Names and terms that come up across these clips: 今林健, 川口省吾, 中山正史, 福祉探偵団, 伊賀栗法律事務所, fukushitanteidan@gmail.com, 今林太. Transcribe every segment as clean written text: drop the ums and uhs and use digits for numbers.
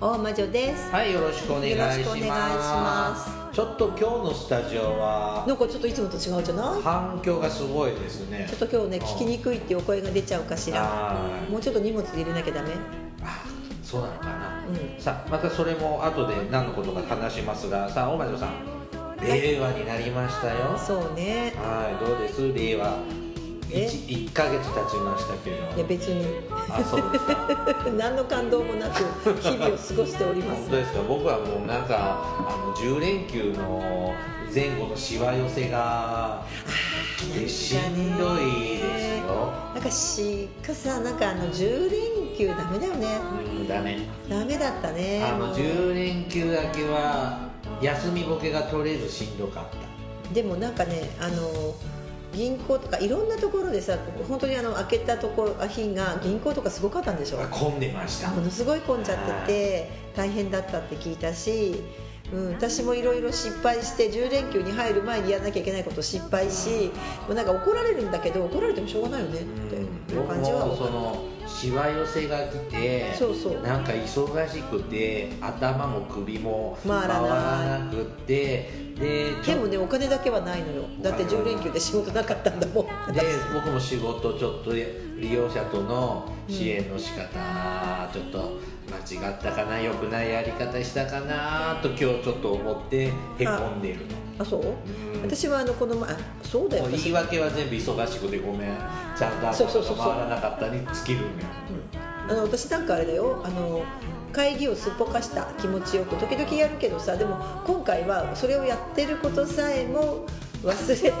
大魔女です。はい、よろしくお願いします。よろしくお願いします。ちょっと今日のスタジオはなんかちょっといつもと違うじゃない？反響がすごいですね。ちょっと今日ね、聞きにくいっていうお声が出ちゃうかしら。もうちょっと荷物入れなきゃダメ。あ、そうなのかな、うん、さあまたそれも後で何のことか話しますが、さあ大魔女さん、令和になりましたよ。そうね。はい、どうです？令和1ヶ月経ちましたけど。いや別に。あ、そうですか。何の感動もなく日々を過ごしております。本当ですか。僕はもうなんか10連休の前後のしわ寄せがしんどいですよ。なんか10連休ダメだよね。うん、ダメだったね。10連休だけは休みボケが取れずしんどかった。でもなんかね、銀行とかいろんなところでさ、本当に開けたところ日が銀行とかすごかったんでしょ。混んでました。ものすごい混んじゃってて大変だったって聞いたし、うん、私もいろいろ失敗して、10連休に入る前にやらなきゃいけないことを失敗し、もうなんか怒られるんだけど怒られてもしょうがないよねっていう感じは。僕もそのしわ寄せが来て、そうそう、なんか忙しくて頭も首も回らなくて、でもね、お金だけはないのよ。だって10連休で仕事なかったんだもん。で僕も仕事ちょっと利用者との支援の仕方、ちょっと間違ったかな、良くないやり方したかなと今日ちょっと思ってへこんでるの。あ、そう、うん、私はこの前、そうだよ、言い訳は全部忙しくてごめん、ちゃんと頭が回らなかったに尽きるんだよ。私なんかあれだよ、会議をすっぽかした気持ちよく時々やるけどさ、でも今回はそれをやってることさえも忘れててで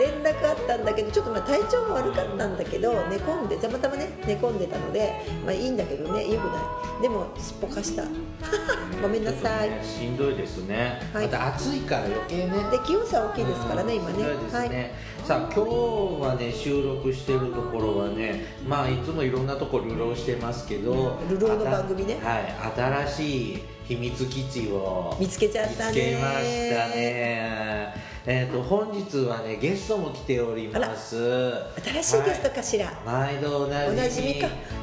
連絡あったんだけど、ちょっと体調も悪かったんだけど寝込んで、たまたまね寝込んでたので、まあいいんだけどね、よくない。でもすっぽかしたごめんなさい、ね、しんどいですね、はい、また暑いから余計ね。で気温差大きいですからね、今ね、ですね、はい、さあ今日はね、収録してるところはね、まあいつもいろんなところ流浪してますけど、流浪の番組ね、はい、新しい秘密基地を見つけちゃったね。見つけましたね。本日はね、ゲストも来ております。新しいゲストかしら、はい、毎度おなじみ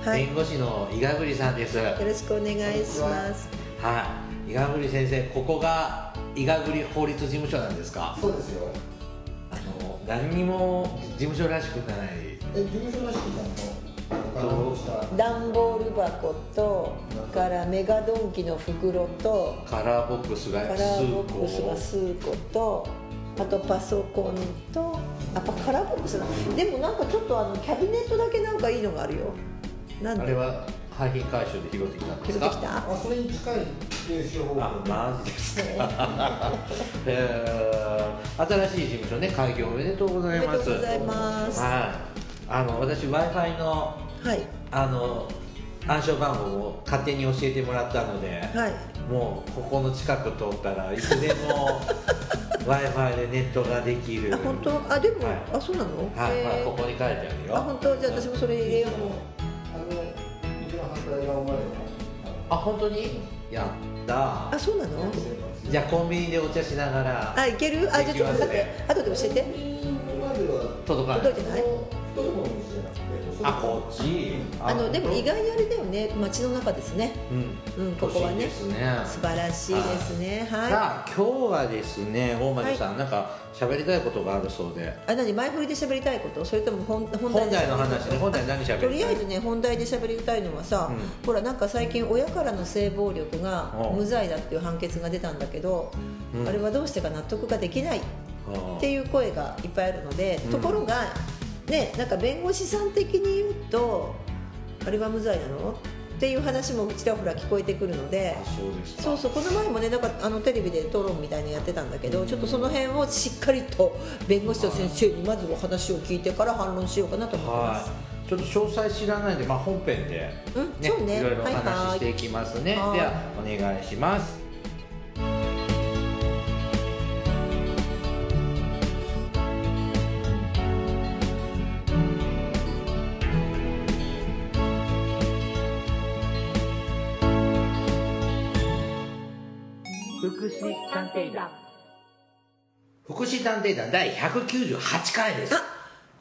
弁護士の伊賀栗さんです。よろしくお願いします。はい、伊賀栗先生、ここが伊賀栗法律事務所なんですか？そうですよ。何にも事務所らしくない。事務所らしくないの？段ボール箱とからメガドンキの袋とカラーボックスが数個と、あとパソコンと、やっぱカラーボックスな。でもなんかちょっとキャビネットだけなんかいいのがあるよ。なんであれは廃品回収で拾ってきたんですか？拾ってきた。あ、それに近い練習方法。あ、マジですか。新しい事務所ね、開業おめでとうございます。おめでとうございます。はい。私 Wi-Fi の、はい、暗証番号を勝手に教えてもらったので、はい、もうここの近く通ったらいつでも Wi-Fi でネットができる。あ、本当？あ、でも、はい、あ、そうなの？はい、まあ、ここに書いてあるよ。あ、本当？じゃあ私もそれ入れよう。一番反対側まで。あ、本当に？やった。あ、そうなの？じゃあコンビニでお茶しながら。あ、いける？あ、じゃあちょっと待って、後で教えて。届いてない？あ、こっち。でも意外にあれだよね、街の中ですね、うんうん、ここは ね、素晴らしいですね。はい、さあ今日はですね、大魔女さん、はい、なんか喋りたいことがあるそうで。あ、何、前振りで喋りたいこと？それとも本題の話ね。本題何喋る？とりあえずね、本題で喋りたいのはさ、うん、ほらなんか最近親からの性暴力が無罪だっていう判決が出たんだけど、うん、あれはどうしてか納得ができないっていう声がいっぱいあるので、うん、ところがね、なんか弁護士さん的に言うとあれは無罪なのっていう話もちらほら聞こえてくるので。あ、そうですか。そうそう、この前もね、なんかテレビで討論みたいなのやってたんだけど、ちょっとその辺をしっかりと弁護士と先生にまずお話を聞いてから反論しようかなと思います。はい、ちょっと詳細知らないので、まあ、本編で、うん、そうね、いろいろお話していきますね。はいはい、ではお願いします。福祉探偵団第198回です。あ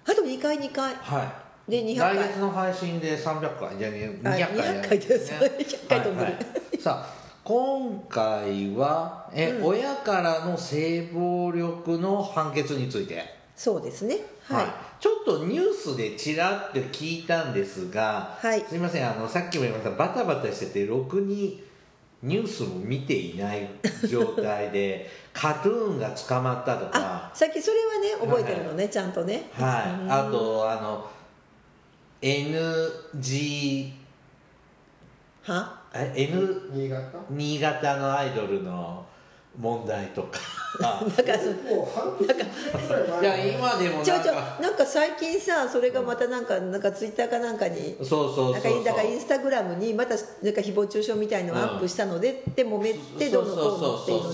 と2回2回、はい、で200回、来月の配信で300回じゃあ200回、200回ですね、100回と思う、はいはい、さあ今回は親からの性暴力の判決について。そうですね、はい、ちょっとニュースでちらっと聞いたんですが、はい、すみません、さっきも言いましたバタバタしててろくにニュースも見ていない状態でカトゥーンが捕まったとか、あ、さっきそれはね覚えてるのね、はい、ちゃんとね、はい、うん、あとNG は N 新潟のアイドルの問題とかいや今でもなんか最近さ、それがまたなんかツイッターかなんかに、なんかインスタグラムにまたなんか誹謗中傷みたいのをアップしたのでって揉めてどうのこうのっていうの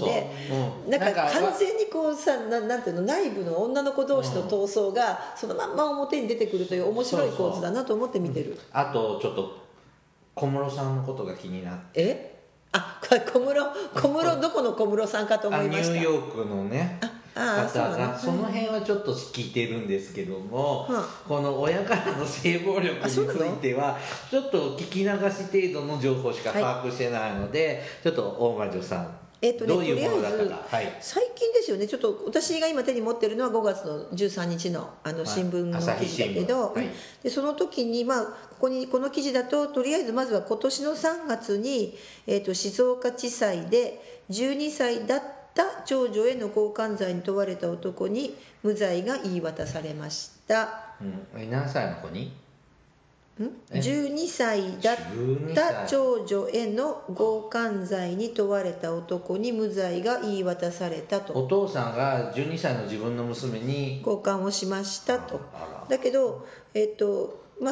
で、なんか完全にこうさ、なんていうの、内部の女の子同士の闘争がそのまんま表に出てくるという面白い構図だなと思って見てる。あとちょっと小室さんのことが気になって、あ、小室どこの小室さんかと思いました。ニューヨークのね方が、その辺はちょっと聞いてるんですけども、うん、この親からの性暴力についてはちょっと聞き流し程度の情報しか把握してないので、はい、ちょっと大魔女さん、どういうものだったか、はい、最近ですよね。ちょっと私が今手に持ってるのは5月の13日の新聞の記事だけど、はい、でその時に、まあ、この記事だととりあえずまずは今年の3月に、静岡地裁で12歳だった長女への強姦罪に問われた男に無罪が言い渡されました、うん、何歳の子に？12歳だった長女への強姦罪に問われた男に無罪が言い渡されたと。お父さんが12歳の自分の娘に強姦をしましたと。だけど、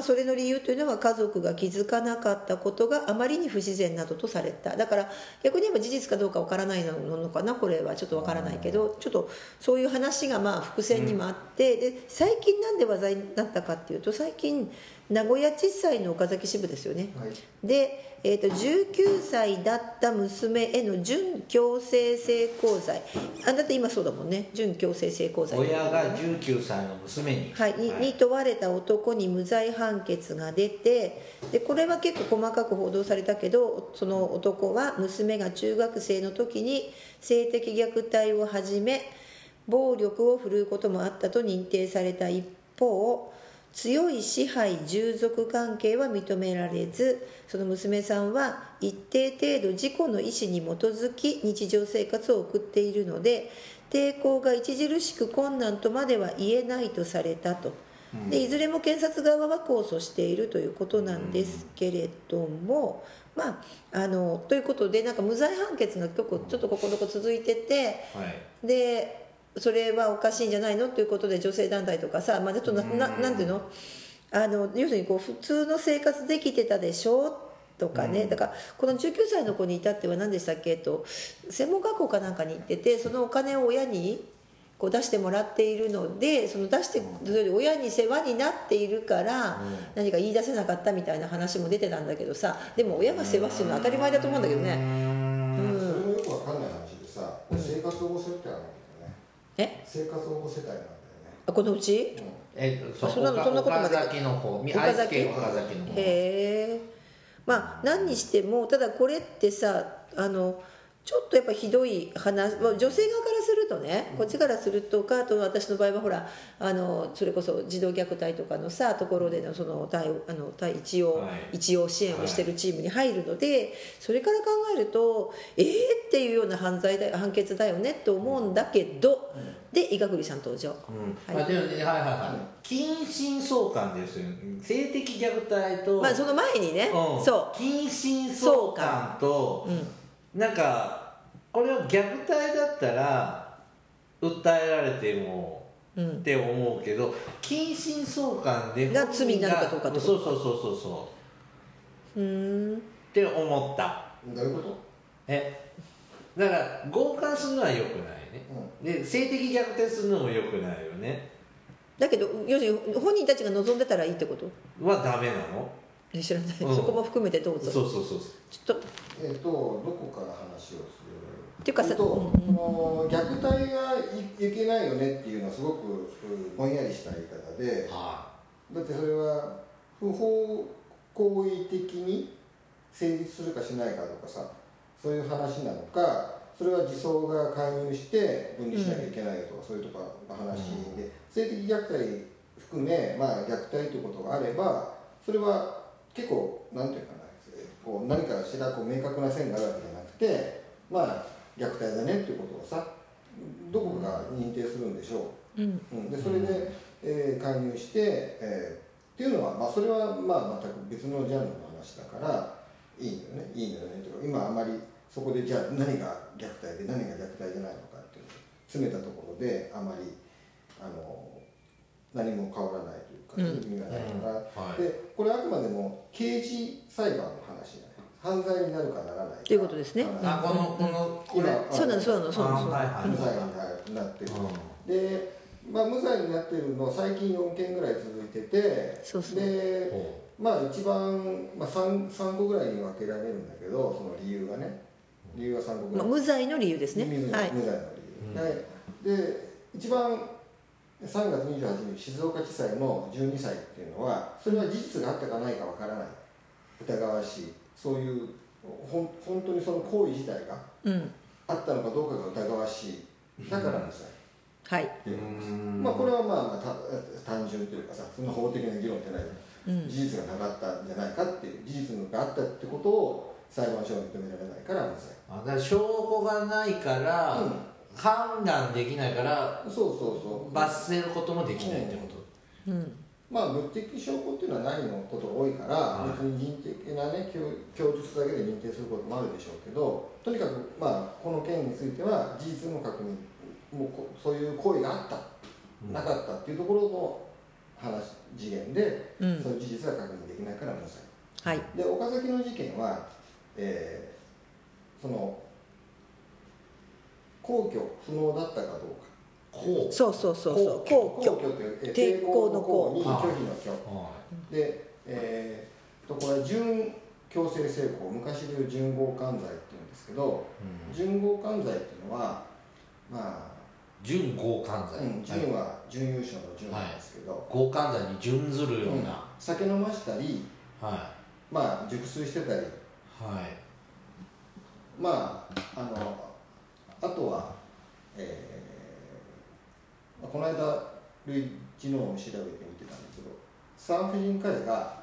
それの理由というのは家族が気づかなかったことがあまりに不自然などとされた。だから逆に言えば事実かどうかわからないのかな、これはちょっとわからないけど、ちょっとそういう話がまあ伏線にもあって、で最近なんで話題になったかっていうと、最近名古屋地裁の岡崎支部ですよね、はい、で、19歳だった娘への準強制性交罪、あ、だって今そうだもんね、準強制性交罪、親が19歳の娘に、はい、に問われた男に無罪判決が出て、でこれは結構細かく報道されたけど、その男は娘が中学生の時に性的虐待をはじめ暴力を振るうこともあったと認定された一方、強い支配従属関係は認められず、その娘さんは一定程度自己の意思に基づき日常生活を送っているので、抵抗が著しく困難とまでは言えないとされたと。でいずれも検察側は控訴しているということなんですけれども、ということで、なんか無罪判決が結構ちょっとここのとこ続いてて、はい、でそれはおかしいんじゃないのということで、女性団体とかさ、まあ、ちょっとなんていうの、要するにこう普通の生活できてたでしょとかね、だからこの19歳の子に至っては何でしたっけと、専門学校かなんかに行ってて、そのお金を親にこう出してもらっているので、その出して親に世話になっているから何か言い出せなかったみたいな話も出てたんだけどさ、でも親が世話するのは当たり前だと思うんだけどね、それもよくわかんない話でさ、生活保護設定あるの、生活保護世帯なんだよね、あこのうち、岡崎の方、愛知県岡崎の方、まあ何にしても、ただこれってさ、ちょっとやっぱひどい話、女性側からするとね、こっちからすると、あと私の場合はほら、それこそ児童虐待とかのさところでのその一応支援をしてるチームに入るので、はい、それから考えるとっていうような判決だよねと思うんだけど、で伊賀栗さん登場、近親相関ですよね、性的虐待と、まあその前にね、そう近親相関と、なんかこれを虐待だったら訴えられてもって思うけど、近親相関でが罪になるかどうかとか、って思った。どういうこと？だから強姦するのは良くないね、で性的虐待するのも良くないよね。だけど要するに本人たちが望んでたらいいってことはダメなの？知らない、うん、そこも含めてどうぞ。そうちょっとどこから話をするっていうかさ、虐待がいけないよねっていうのはすごくぼんやりした言い方で、だってそれは不法行為的に成立するかしないかとかさ、そういう話なのか、それは児相が介入して分離しなきゃいけないとか、うん、そういうとかの話で、性的虐待含め、まあ、虐待ということがあれば、それは結構何ていうかな、こう何かしらこう明確な線があるわけじゃなくて、まあ虐待だねっていうことをさ、どこかが認定するんでしょう。うんうん、でそれで、介入して、っていうのは、まあ、それはまあ全く別のジャンルの話だからいいんだよね、いいんだよねというか、今あまりそこでじゃあ何が虐待で何が虐待じゃないのかっていうのを詰めたところであまり何も変わらないというか意味がないから、でこれあくまでも刑事裁判の話じゃない、犯罪になるかならないかということですね。そうなのそうなのそうなの、無罪になってる、で、まあ、無罪になってるの最近4件ぐらい続いてて、そうそうで、まあ一番、まあ、3個ぐらいに分けられるんだけど、その理由がね。理由は3個ぐらい、無罪の理由ですね。無罪の理由、はい、で一番3月28日静岡地裁の12歳っていうのは、それは事実があったかないかわからない、疑わしい、そういう本当にその行為自体があったのかどうかが疑わしい、だから無罪、はい、まあこれはまあ単純というかさ、そんな法的な議論じゃない、事実がなかったんじゃないかっていう、事実があったってことを裁判所は認められないから無罪。だから証拠がないから、うん、判断できないから、そう罰せることもできないってこと。まあ物的証拠っていうのはないのことが多いから、別に人的なね供述だけで認定することもあるでしょうけど、とにかくまあこの件については事実の確認、もうそういう行為があった、なかったっていうところの話次元で、その事実が確認できないから無罪。はい。で岡崎の事件は。その抗拒不能だったかどうか、そう抗拒って抵抗の抗に拒否の拒で、これは準強制性交、昔でいう準強姦罪っていうんですけど、準強姦罪っていうのはまあ準強姦罪、準は準優勝の準なんですけど、強姦罪に準ずるような、酒飲ましたり、まあ熟睡してたり、はい、まああとは、この間類似のを調べてみてたんですけど、産婦人科医が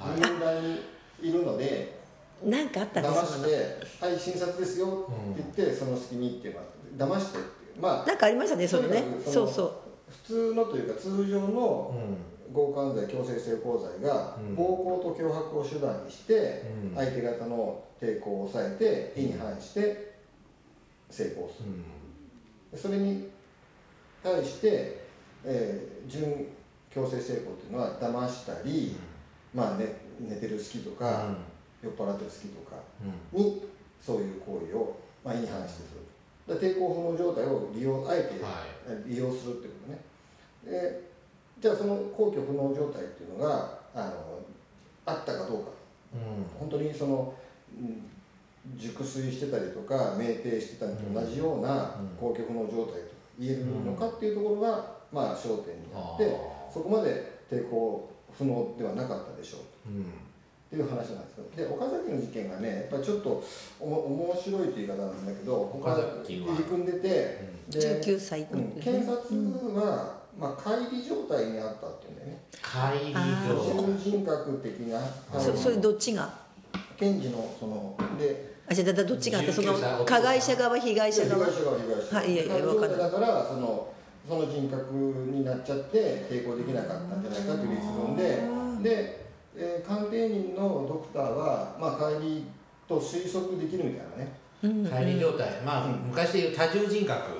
入院台にいるのでなんかあったんですか、騙して「はい診察ですよ」って言って、その隙にっていうのは騙してっていう、まあなんかありましたね、それね、そうそう、普通のというか通常の、強姦罪、強制性交罪が暴行と脅迫を手段にして相手方の抵抗を抑えて意に反して性交する、それに対して、準強制性交というのは騙したり、まあね、寝てる隙とか、酔っ払ってる隙とかにそういう行為を、まあ、意に反してする、抵抗不能状態をあえて利用するってことね。じゃあその抗拒不能状態っていうのがあったかどうか、本当にその熟睡してたりとか酩酊してたりと同じような抗拒不能状態と言えるのかっていうところが、まあ焦点になって、そこまで抵抗不能ではなかったでしょうっていう話なんですけど、で岡崎の事件がね、やっぱちょっと面白いという言い方なんだけど、岡崎は入り組んでて、19歳と、検察はまあ、乖離状態にあったっていうんだよね。乖離状態。人格的な。それどっちが？検事のそので。あ、じゃあどっちがってその加害者側被害者側。はい、いや分かる。だからその人格になっちゃって抵抗できなかったんじゃないかという理論で、鑑定人のドクターはまあ乖離と推測できるみたいなね。乖離状態、まあ昔でいう多重人格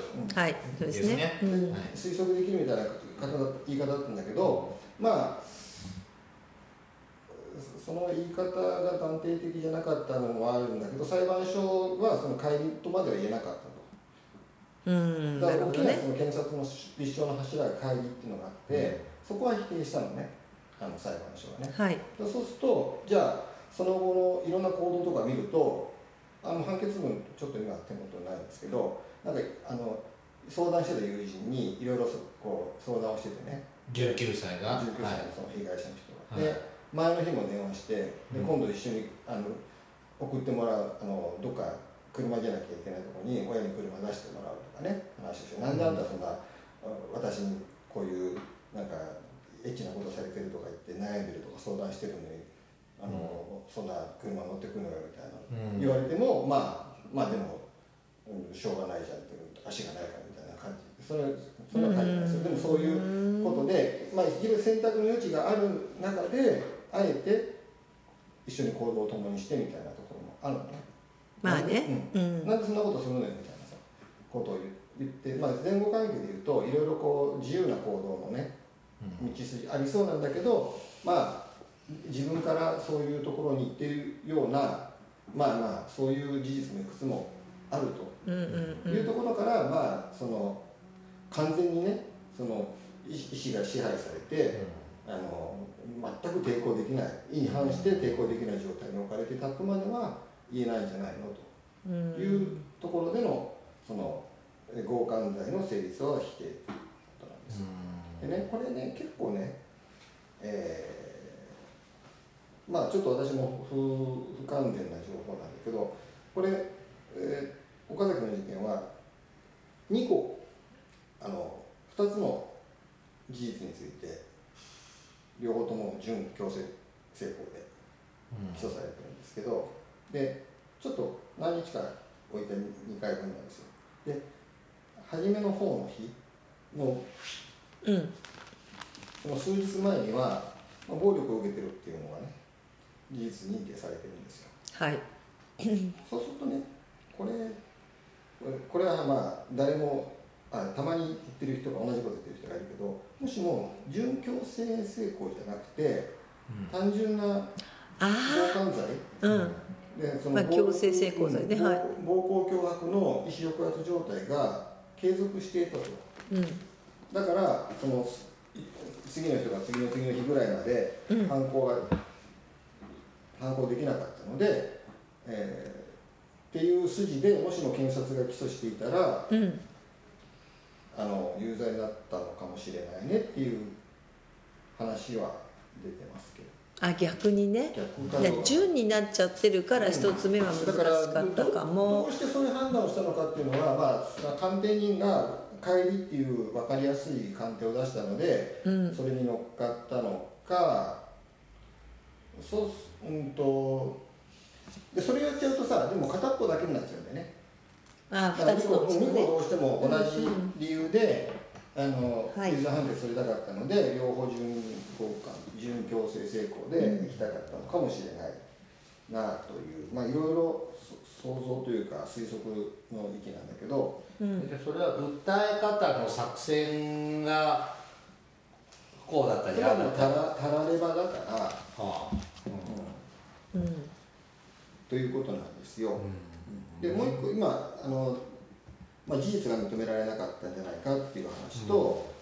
ですね、推測できるみたいな言い方だったんだけど、まあその言い方が断定的じゃなかったのもあるんだけど、裁判所はその乖離とまでは言えなかったと、だから大きなその検察の立証の柱が乖離っていうのがあって、そこは否定したのね。裁判所がね、はい、そうするとじゃあその後のいろんな行動とか見ると判決文ちょっと今手元にないんですけどなんか相談してた友人にいろいろこう相談をしててね19歳のその被害者の人が、はい、で前の日も電話してで今度一緒に送ってもらうどっか車じゃなきゃいけないところに親に車出してもらうとかね話をしてなんであんたそんな私にこういうなんかエッチなことされてるとか言って悩んでるとか相談してるのにそんな車乗ってくるのよみたいな、うん、言われてもまあでも、うん、しょうがないじゃんって足がないからみたいな感じでそれは書いてないですよ、うん、でもそういうことで、いろいろ選択の余地がある中であえて一緒に行動を共にしてみたいなところもあるのね。まあね、うん、なんでそんなことするのよみたいなさことを言って、前後関係で言うといろいろこう自由な行動のね道筋ありそうなんだけど自分からそういうところに行ってるようなそういう事実もいくつもあるというところからその完全にねその意思が支配されて全く抵抗できない意に反して抵抗できない状態に置かれてたとまでは言えないんじゃないのというところでのその強姦罪の成立は否定ということなんです。でねこれね結構ねちょっと私も不完全な情報なんだけどこれ、岡崎の事件は2つの事実について両方とも準強制性交で起訴されてるんですけど、うん、でちょっと何日か置いた2回分なんですよ。で初めの方の日の、うん、その数日前には暴力を受けてるっていうのがね事実認定されてるんですよ。はい。そうするとね、これは誰もたまに言ってる人が同じこと言ってる人がいるけど、もしも準強制性交じゃなくて、うん、単純な強姦罪、でその強制性交罪で、はい、暴行脅迫の意思抑圧状態が継続していたと。うん、だからその次の人が次の日ぐらいまで犯行できなかったので、っていう筋でもしも検察が起訴していたら、うん、有罪になったのかもしれないねっていう話は出てますけど。逆にね順になっちゃってるから一つ目は難しかったかも。どうしてそういう判断をしたのかっていうのは、鑑定人が帰りっていう分かりやすい鑑定を出したので、うん、それに乗っかったのかでそれやっちゃうとでも片っぽだけになっちゃうんだよね。2つの2個どうしても同じ理由で有罪判決されたかったので、はい、両方準強制性交で行きたかったのかもしれないなといういろいろ想像というか推測の域なんだけど、うん、それは訴え方の作戦がこうだったりたらればだから、ということなんですよ。でもう一個今事実が認められなかったんじゃないかっていう話と、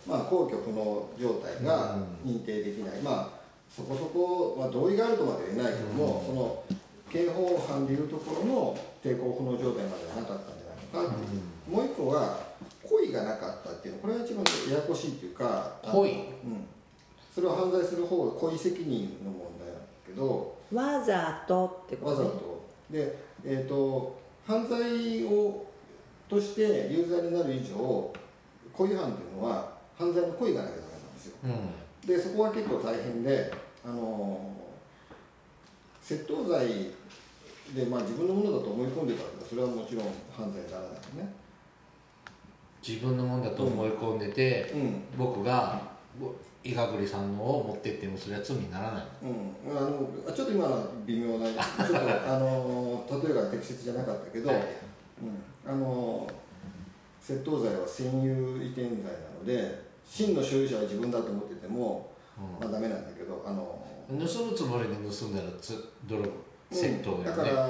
抗拒不能状態が認定できない、そこそこ、同意があるとまでは言えないけども、その刑法犯でいうところの抵抗不能状態まではなかったんじゃないのかっていう、もう一個は故意がなかったっていうの、これが一番ややこしいっていうか、故意、それは犯罪する方が故意責任の問題なんだけど、わざとってことね。わざとで、犯罪をとして有罪になる以上、故意犯というのは犯罪の故意がなきゃダメなんですよ。でそこは結構大変で、窃盗罪で、自分のものだと思い込んでたらそれはもちろん犯罪にならないよね。自分のものだと思い込んでて、僕が伊賀栗さんのを持ってってもそれは罪にならない、ちょっと今の微妙なちょっと例えが適切じゃなかったけど、窃盗罪は占有移転罪なので真の所有者は自分だと思ってても、ダメなんだけど、盗むつもりで盗んだら泥窃盗だよね。だから例えば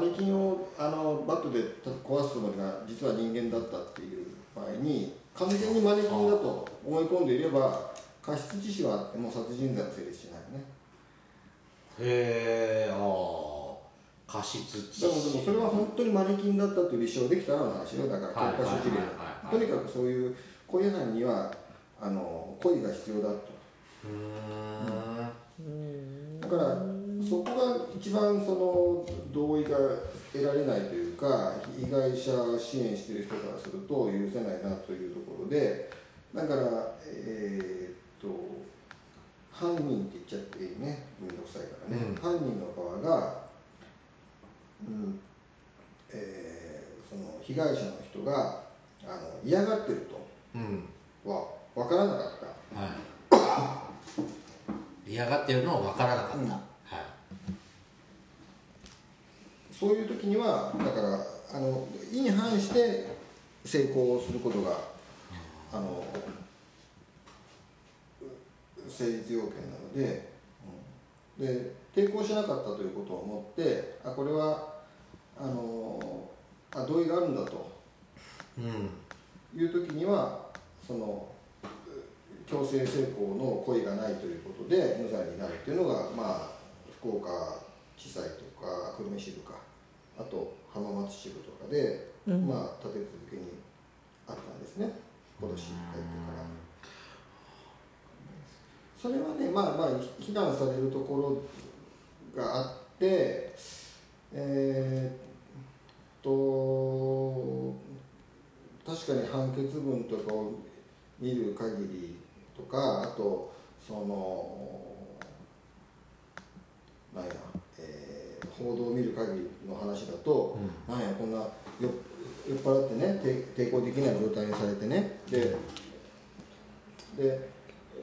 マネキンをバットで壊すつもりが実は人間だったっていう場合に、完全にマネキンだと思い込んでいれば過失致死はもう殺人罪は成立しないよね。へえ、ああ、過失致死。でもそれは本当にマネキンだったという立証できたらの話よ。だから結果所持令、とにかくそういう故意犯には故意が必要だと。だからそこが一番その同意が得られないというか、被害者を支援している人からすると許せないなというところで、だから犯人って言っちゃっていいね、めんどくさいからね、うん、犯人の側が、その被害者の人が嫌がってるとは分からなかった、はい、嫌がってるのは分からなかった、そういう時にはだから意に反して成功することが成立要件なので、で抵抗しなかったということを思って、あ、これは同意があるんだと、いう時にはその強制性交の故意がないということで無罪になるっていうのが、まあ、福岡地裁とか久留米支部か、あと浜松支部とかで、まあ、立て続けにあったんですね、今年入ってから。それはね、まあまあ非難されるところがあって、確かに判決文とかを見る限りとか、あとそのなんや、報道を見る限りの話だと、なんやこんな酔っ払ってね、抵抗できない状態にされてね、で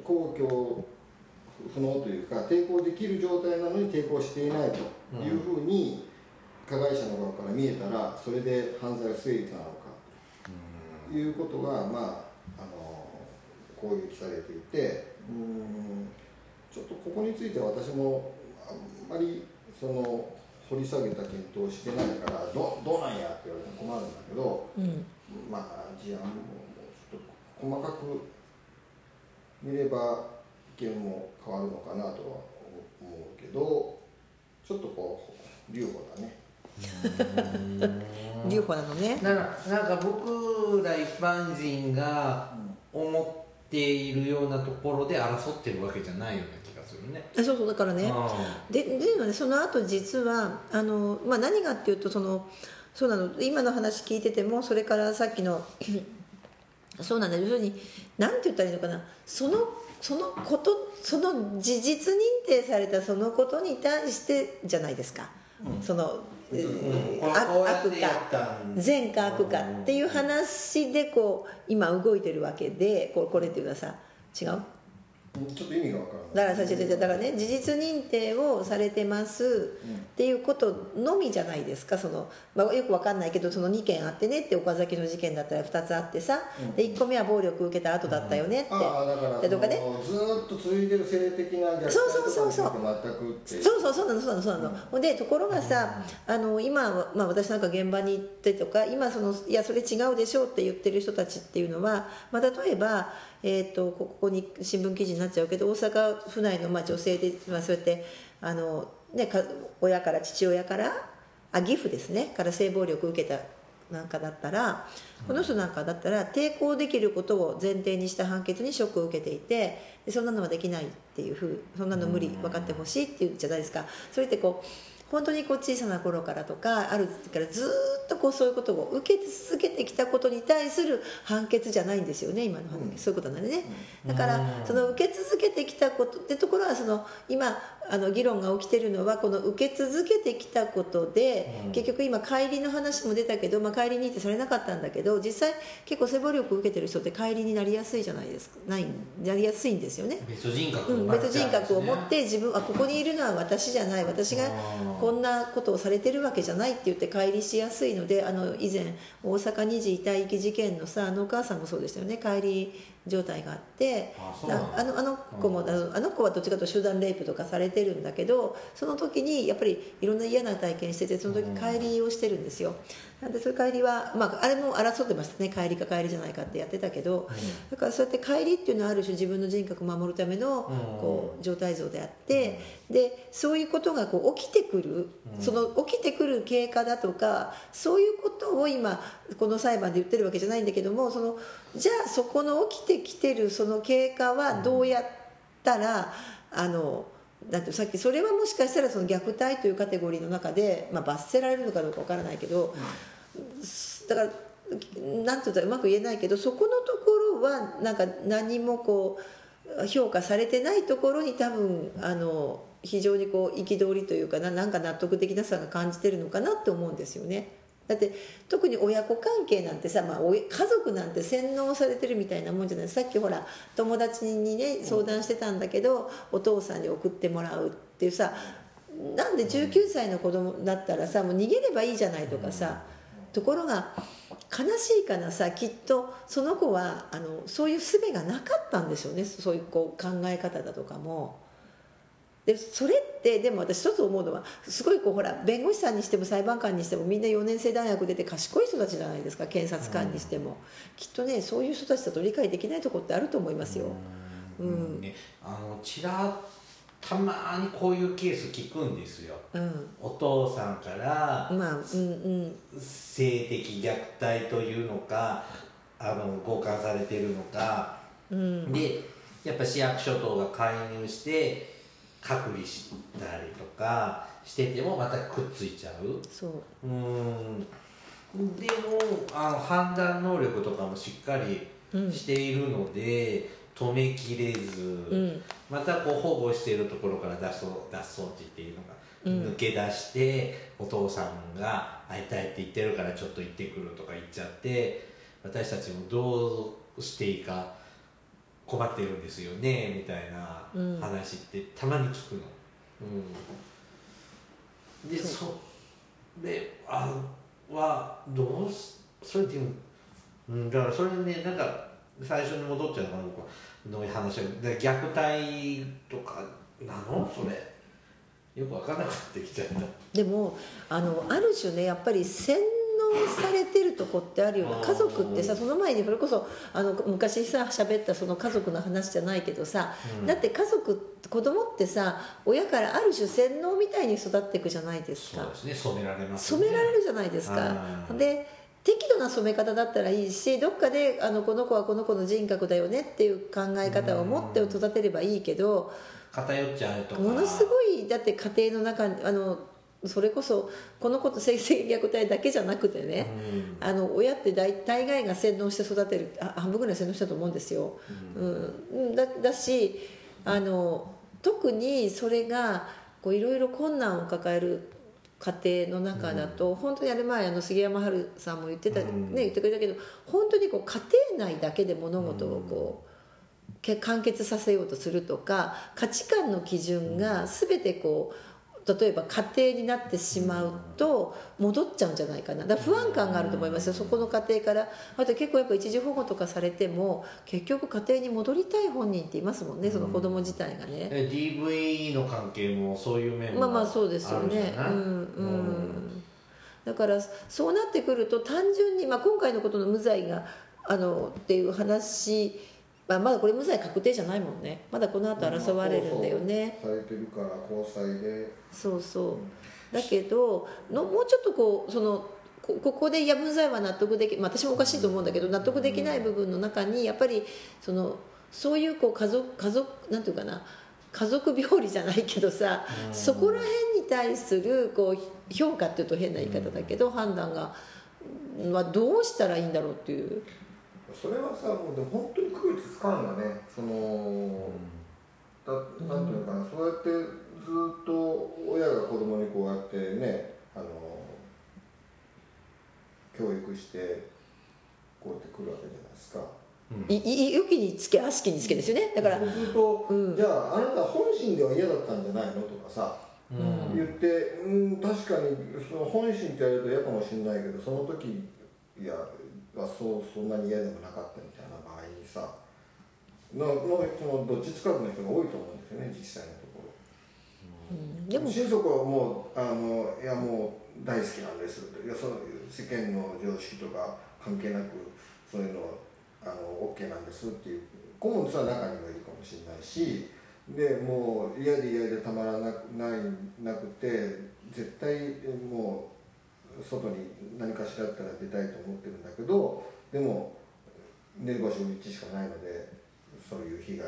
公共不能というか抵抗できる状態なのに抵抗していないというふうに加害者の側から見えたら、それで犯罪が成立なのかということが、まあ攻撃されていて、ちょっとここについては私もあんまりその掘り下げた検討をしてないから、 どうなんやって言われて困るんだけど、まあ事案もちょっと細かく見れば意見も変わるのかなとは思うけど、ちょっとこう留保だね。留保なのね。なんか僕ら一般人が思っているようなところで争ってるわけじゃないよね。そうそうだからね、でその後実は何がっていうと、そうなの、今の話聞いてても、それからさっきのそうなんだ、要するに何て言ったらいいのかな、そのことその事実認定されたそのことに対してじゃないですか、その悪か善か悪かっていう話でこう今動いてるわけで、これっていうのはさ、違う？ちょっと意味が分からない。だからね、事実認定をされてますっていうことのみじゃないですか。よく分かんないけど、その2件あってねって、岡崎の事件だったら2つあってさ、で1個目は暴力受けた後だったよねって、でとかね、ずっと続いてる性的な虐待とか全くって、そうなの。でところがさ、今、私なんか現場に行ってとか、今いやそれ違うでしょうって言ってる人たちっていうのは、例えばここに新聞記事になっちゃうけど、大阪府内の女性で、そうやって親から、父親から、義父ですねから性暴力を受けたなんかだったら、この人なんかだったら抵抗できることを前提にした判決にショックを受けていて、そんなのはできないっていうふう、そんなの無理、分かってほしいっていうじゃないですか。それって本当に小さな頃からとか、あるからずっとそういうことを受け続けてきたことに対する判決じゃないんですよね、今の話、そういうことなんでね。だから受け続けてきたことってところは、今議論が起きてるのは、この受け続けてきたことで、結局今帰りの話も出たけど、帰りにってされなかったんだけど、実際結構性暴力を受けてる人って帰りになりやすいじゃないですか、なりやすいんですよね。別人格を持って、自分はここにいるのは私じゃない、私がこんなことをされてるわけじゃないって言って乖離しやすいので、以前大阪二次遺体遺棄事件のさ、お母さんもそうでしたよね、乖離状態があって、あの子はどっちかというと集団レイプとかされてるんだけど、その時にやっぱりいろんな嫌な体験してて、その時帰りをしてるんですよ。なんでそれ帰りは、あれも争ってましたね、帰りか帰りじゃないかってやってたけど、だからそうやって帰りっていうのはある種自分の人格を守るためのこう状態像であって、でそういうことがこう起きてくる、その起きてくる経過だとか、そういうことを今この裁判で言ってるわけじゃないんだけども、そのじゃあそこの起きてきてるその経過はどうやったら、だってさっきそれはもしかしたらその虐待というカテゴリーの中で、罰せられるのかどうかわからないけど、だからなんていうかうまく言えないけど、そこのところはなんか何もこう評価されてないところに多分非常にこう憤りというか、なんか納得できなさが感じてるのかなって思うんですよね。だって特に親子関係なんてさ、家族なんて洗脳されてるみたいなもんじゃない。さっきほら友達にね相談してたんだけど、お父さんに送ってもらうっていうさ、なんで19歳の子供だったらさ、もう逃げればいいじゃないとかさ、ところが悲しいかなさ、きっとその子はそういう術がなかったんでしょうね、そういうこう考え方だとかも。でそれってでも私一つ思うのは、すごいこうほら弁護士さんにしても裁判官にしてもみんな4年生大学出て賢い人たちじゃないですか、検察官にしても、きっとねそういう人たちだと理解できないところってあると思いますよ。たまにこういうケース聞くんですよ、お父さんから、性的虐待というのか強姦されてるのか、でやっぱ市役所等が介入して隔離したりとかしててもまたくっついちゃう。そうでも判断能力とかもしっかりしているので、止めきれず、またこう保護しているところから脱走時っていうのが抜け出して、お父さんが会いたいって言ってるからちょっと行ってくるとか言っちゃって、私たちもどうしていいか困ってるんですよねみたいな話ってたまに聞くの、でそれはどうそれっていう、だからそれね、なんか最初に戻っちゃうのかな、僕はの話は虐待とかなの、それよく分からなくなってきちゃった。でもある種ね、やっぱり洗脳されてるとこってあるような、家族ってさ、その前にそれこそ昔さ喋ったその家族の話じゃないけどさ、だって家族子供ってさ、親からある種洗脳みたいに育っていくじゃないですか。そうですね、染められますね、染められるじゃないですか。で適度な染め方だったらいいし、どっかでこの子はこの子の人格だよねっていう考え方を持って育てればいいけど、偏っちゃうとかものすごい、だって家庭の中にそれこそこの子と性的虐待だけじゃなくてね、親って大概が洗脳して育てる、半分ぐらい洗脳したと思うんですよ、だし特にそれがいろいろ困難を抱える家庭の中だと、本当に前杉山春さんも言ってくれたけど、本当にこう家庭内だけで物事をこう完結させようとするとか、価値観の基準が全てこう例えば家庭になってしまうと戻っちゃうんじゃないかな。だから不安感があると思いますよ、そこの家庭から。あと結構やっぱ一時保護とかされても結局家庭に戻りたい本人っていますもんね、その子供自体がね。DV の関係もそういう面もそうですよね。だからそうなってくると単純に、今回のことの無罪がっていう話、まだこれ無罪確定じゃないもんね、まだこの後争われるんだよね。されてるから交際で、そうそう、だけどもうちょっとここでいや無罪は納得でき、私もおかしいと思うんだけど、納得できない部分の中にやっぱりそういうこうなんていうかな、家族病理じゃないけどさ、そこら辺に対する評価っていうと変な言い方だけど、判断がどうしたらいいんだろうっていう。それはさ、もうでも本当に区別つかんだね。なんていうのかな、そうやってずっと親が子供にこうやってね、教育してこうやってくるわけじゃないですか。良きにつけ悪しきにつけですよね。だからそうすると、じゃああなた本心では嫌だったんじゃないのとかさ、言って、確かにその本心ってやると嫌かもしれないけど、その時いや。そんなに嫌でもなかったみたいな場合にさ、のどっちつかずの人が多いと思うんですよね、実際のところ。うん、でも親族はもういやもう大好きなんです、いやその世間の常識とか関係なくそういうのOK なんですっていう顧問さんは中にもいるかもしれないし、でもう嫌で嫌でたまらなくなくて絶対もう外に何かしらあったら出たいと思ってるんだけど、でも寝る場所1しかないのでそういう被害に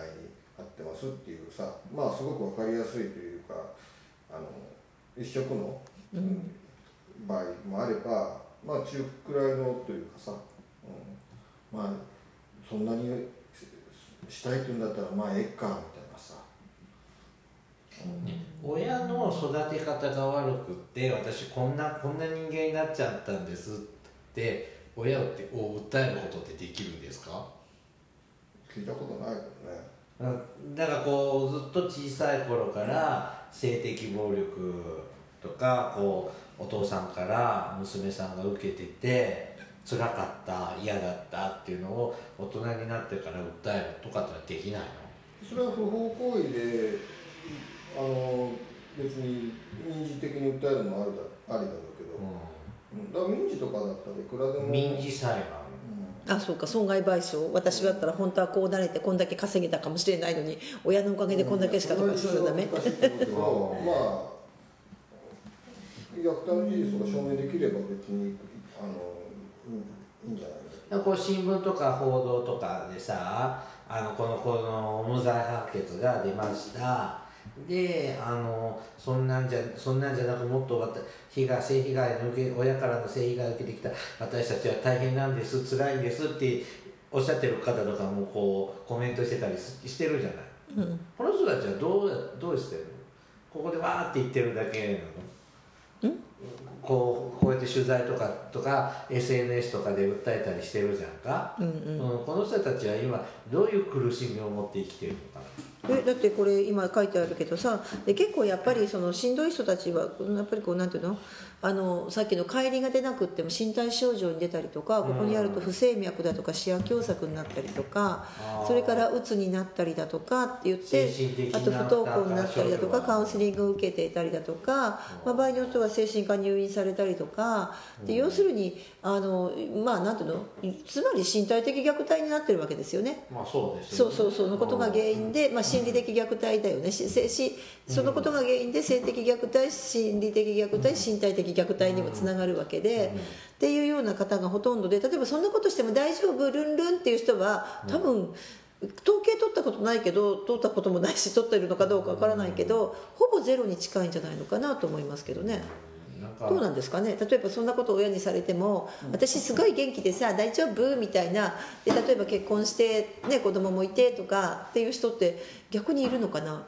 遭ってますっていうさ、まあすごく分かりやすいというか一色の場合もあれば、まあ中くらいのというかさ、まあそんなにしたいっていうんだったらまあええかみたいなさ、うん、親の育て方が悪くって私こんな人間になっちゃったんですって親を訴えることってできるんですか？聞いたことないけどね。だからこうずっと小さい頃から性的暴力とかこうお父さんから娘さんが受けてて辛かった嫌だったっていうのを大人になってから訴えるとかってのはできないの？それは不法行為で別に民事的に訴えるのもありだろうけど、だから民事とかだったらいくらでも民事裁判、あ、そうか、損害賠償。私だったら本当はこうなれてこんだけ稼げたかもしれないのに親のおかげでこんだけしかとかしたらダメ。まあ虐待事実が証明できれば別にいいんじゃないですか。こう新聞とか報道とかでさ、この無罪判決が出ました。でそんなんじゃなくもっと性被害の親からの性被害を受けてきた私たちは大変なんです、辛いんですっておっしゃってる方とかもこうコメントしてたりしてるじゃない、うん、この人たちはどうしてるの？ここでわーって言ってるだけなの？ん？こうやって取材とか SNS とかで訴えたりしてるじゃんか、この人たちは今どういう苦しみを持って生きてるのかな。だってこれ今書いてあるけどさ、で結構やっぱりそのしんどい人たちはやっぱりこうなんていうの、さっきの乖離が出なくっても身体症状に出たりとか、ここにあると不整脈だとか視野狭窄になったりとか、それからうつになったりだとかって言って、あと不登校になったりだとかカウンセリングを受けていたりだとか、まあ、場合によっては精神科入院されたりとかで、要するにまあなんていうの、つまり身体的虐待になってるわけですよね。まあそうですよね。そうそう、そのことが原因で、まあ、心理的虐待だよね。そのことが原因で性的虐待、心理的虐待、身体的虐待にもつながるわけで、っていうような方がほとんどで、例えばそんなことしても大丈夫ルンルンっていう人は多分統計取ったことないけど、取ったこともないし取ってるのかどうかわからないけど、ほぼゼロに近いんじゃないのかなと思いますけどね。どうなんですかね。例えばそんなことを親にされても、私すごい元気でさ大丈夫みたいなで、例えば結婚して、ね、子供もいてとかっていう人って逆にいるのかな。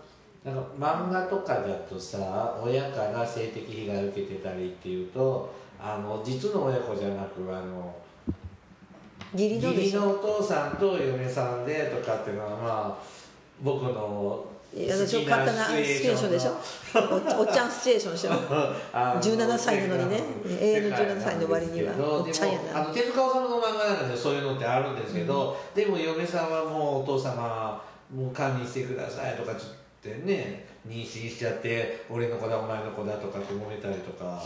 なんか漫画とかだとさ、親から性的被害を受けてたりっていうと、実の親子じゃなく義理のお父さんと嫁さんでとかっていうのは、まあ僕の私も簡単なシチュエーションでしょおっちゃんシチュエーションでしょ17歳なのにね、永遠の17歳の割にはおっちゃんやな。手塚治虫の漫画なんかでそういうのってあるんですけど、でも嫁さんはもうお父様もう堪忍してくださいとかってね、妊娠しちゃって俺の子だお前の子だとかって揉めたりとか。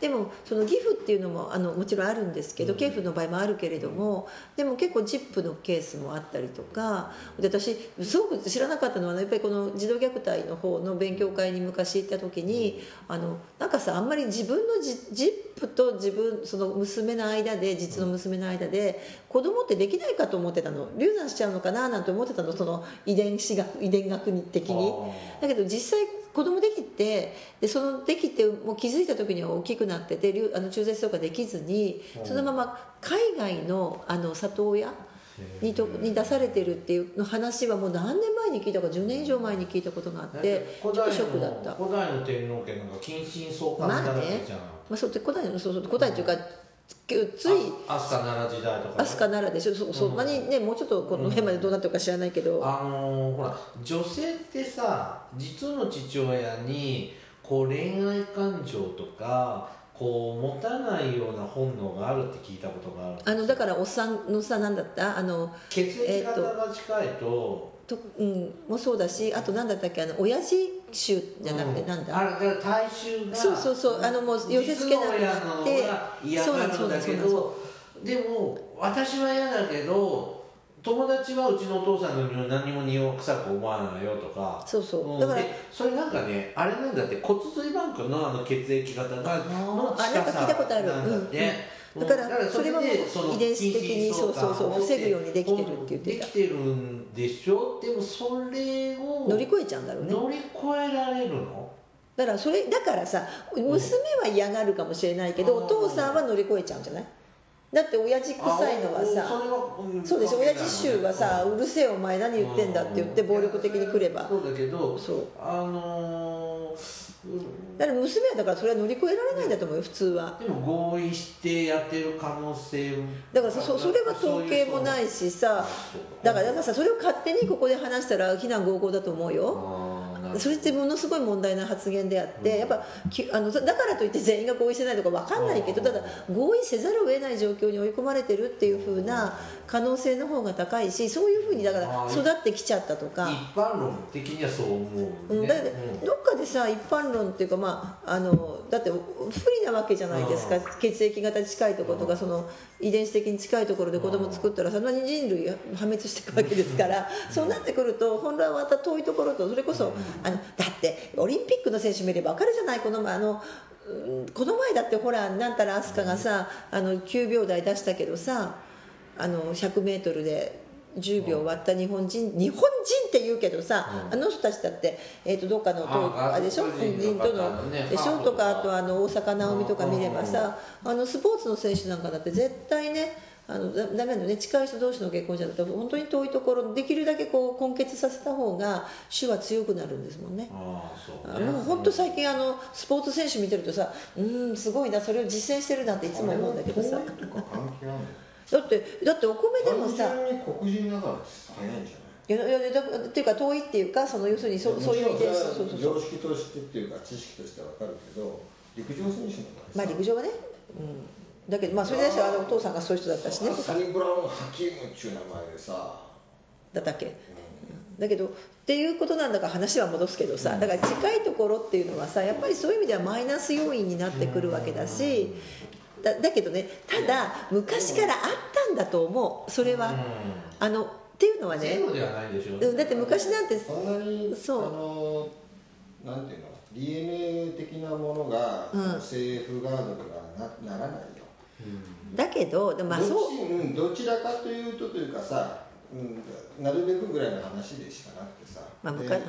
でもその義父っていうのももちろんあるんですけど、継父の場合もあるけれども、でも結構ジップのケースもあったりとかで、私すごく知らなかったのは、ね、やっぱりこの児童虐待の方の勉強会に昔行った時に、なんかさあんまり自分のジップと自分その娘の間で、実の娘の間で子供ってできないかと思ってたの、流産しちゃうのかななんて思ってたの、その遺伝学的に。だけど実際子供できて、でそのできてもう気づいた時には大きくなってて、中絶とかできずにそのまま海外の里親に出されてるっていうの話はもう何年前に聞いたか、10年以上前に聞いたことがあってちょっとショックだった。古代の天皇家なんか近親相関だらけじゃん。まあそうって古代というか、つい飛鳥奈良時代とか、ね、飛鳥奈良でしょ。そんなにね、もうちょっとこの辺までどうなってるか知らないけど、ほら女性ってさ、実の父親にこう恋愛感情とかこう持たないような本能があるって聞いたことがあるんですよ。だからおっさんのさ、なんだった血液型が近いと、もそうだし、あと何だったっけ、親父臭じゃなくて、なんだ、あれ体臭が、そうそうそう、もう寄せ付けなくなって、実は親の方が嫌なんだけど、でも私は嫌だけど友達はうちのお父さんの匂い何も匂い臭く思わないよとか、そうそう、だからそれなんかね、あれなんだって、骨髄バンクの血液型がの近さなんだって、だからそれはもう遺伝子的にそうそうそう防ぐようにできてるって言ってた。できてるんでしょ。でもそれを乗り越えちゃうんだろうね。乗り越えられるの？だからさ、娘は嫌がるかもしれないけど、お父さんは乗り越えちゃうんじゃない？だって親父臭いのはさ、そうでしょ、親父臭はさ、うるせえお前何言ってんだって言って暴力的に来れば、そうだけど、そう、だから娘はだからそれは乗り越えられないんだと思うよ、普通は。でも合意してやってる可能性も、だからそれは統計もないしさ、だからさ、それを勝手にここで話したら非難合々だと思うよ。それってものすごい問題な発言であって、やっぱだからといって全員が合意してないとか分かんないけど、ただ合意せざるを得ない状況に追い込まれてるっていう風な可能性の方が高いし、そういう風にだから育ってきちゃったとか、一般論的にはそう思う、ね、だってどっかでさ、一般論っていうか、まあ、だって不利なわけじゃないですか、血液型近いところとか、その遺伝子的に近いところで子供作ったらそんなに人類破滅していくわけですからそうなってくると本来はまた遠いところと、それこそだってオリンピックの選手見れば分かるじゃない、この前だってほら、なんたら飛鳥がさ、9秒台出したけどさ、100m で10秒割った日本人って言うけどさ、あの人たちだって、どっかのあれでしょ、日本人とのでしょとか、あと大坂なおみとか見ればさ、スポーツの選手なんかだって絶対ね、ダメなのね、近い人同士の結婚じゃなくて、本当に遠いところ、できるだけこう根結させた方が種は強くなるんですもんね。本当最近スポーツ選手見てるとさ、すごいな、それを実践してるなんていつも思うんだけどさ。だってお米でもさ、黒人だから早いんじゃない？っていうか遠いっていうか、要するにそういう常識としてっていうか知識としては分かるけど、陸上選手の場合、陸上はね。だけど、まあそれでしたらお父さんがそういう人だったしね。サニブラウン・ハキームっていう名前でさ、だったっけ、だけどっていうことなんだから、話は戻すけどさ、だから近いところっていうのはさ、やっぱりそういう意味ではマイナス要因になってくるわけだし、だけどね、ただ昔からあったんだと思う、それは。っていうのはね、だって昔なんてそんなになんていうの、 DNA 的なものがセーフガードにはならないよ。だけど、どちらかというかさ、なるべくぐらいの話でしかなくてさ、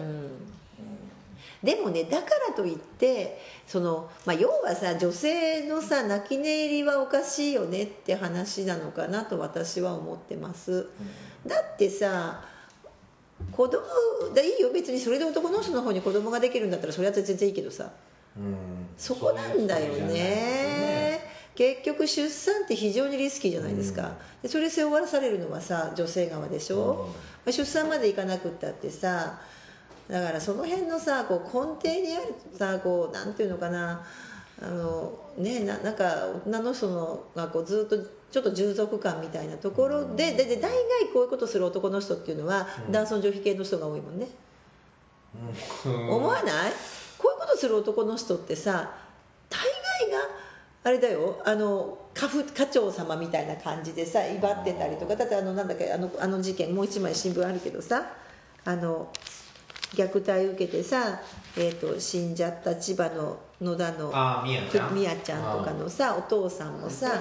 でもね、だからといって要はさ、女性のさ、泣き寝入りはおかしいよねって話なのかなと私は思ってます、だってさ、子供だいいよ、別にそれで男の人の方に子供ができるんだったらそれは全然いいけどさ、そこなんだよね。結局出産って非常にリスキーじゃないですか、でそれ背負わされるのはさ、女性側でしょ、出産までいかなくったってさ、だからその辺のさ、根底にあるさ、なんていうのかな、なんか女の人がずっとちょっと従属感みたいなところで、大概こういうことする男の人っていうのは男尊女卑系の人が多いもんね、思わない？こういうことする男の人ってさ、大概があれだよ、家長様みたいな感じでさ、威張ってたりとか、だってなんだっけ、あの事件、もう一枚新聞あるけどさ、虐待受けてさ、死んじゃった千葉の野田のみやちゃんとかのさ、お父さんもさ、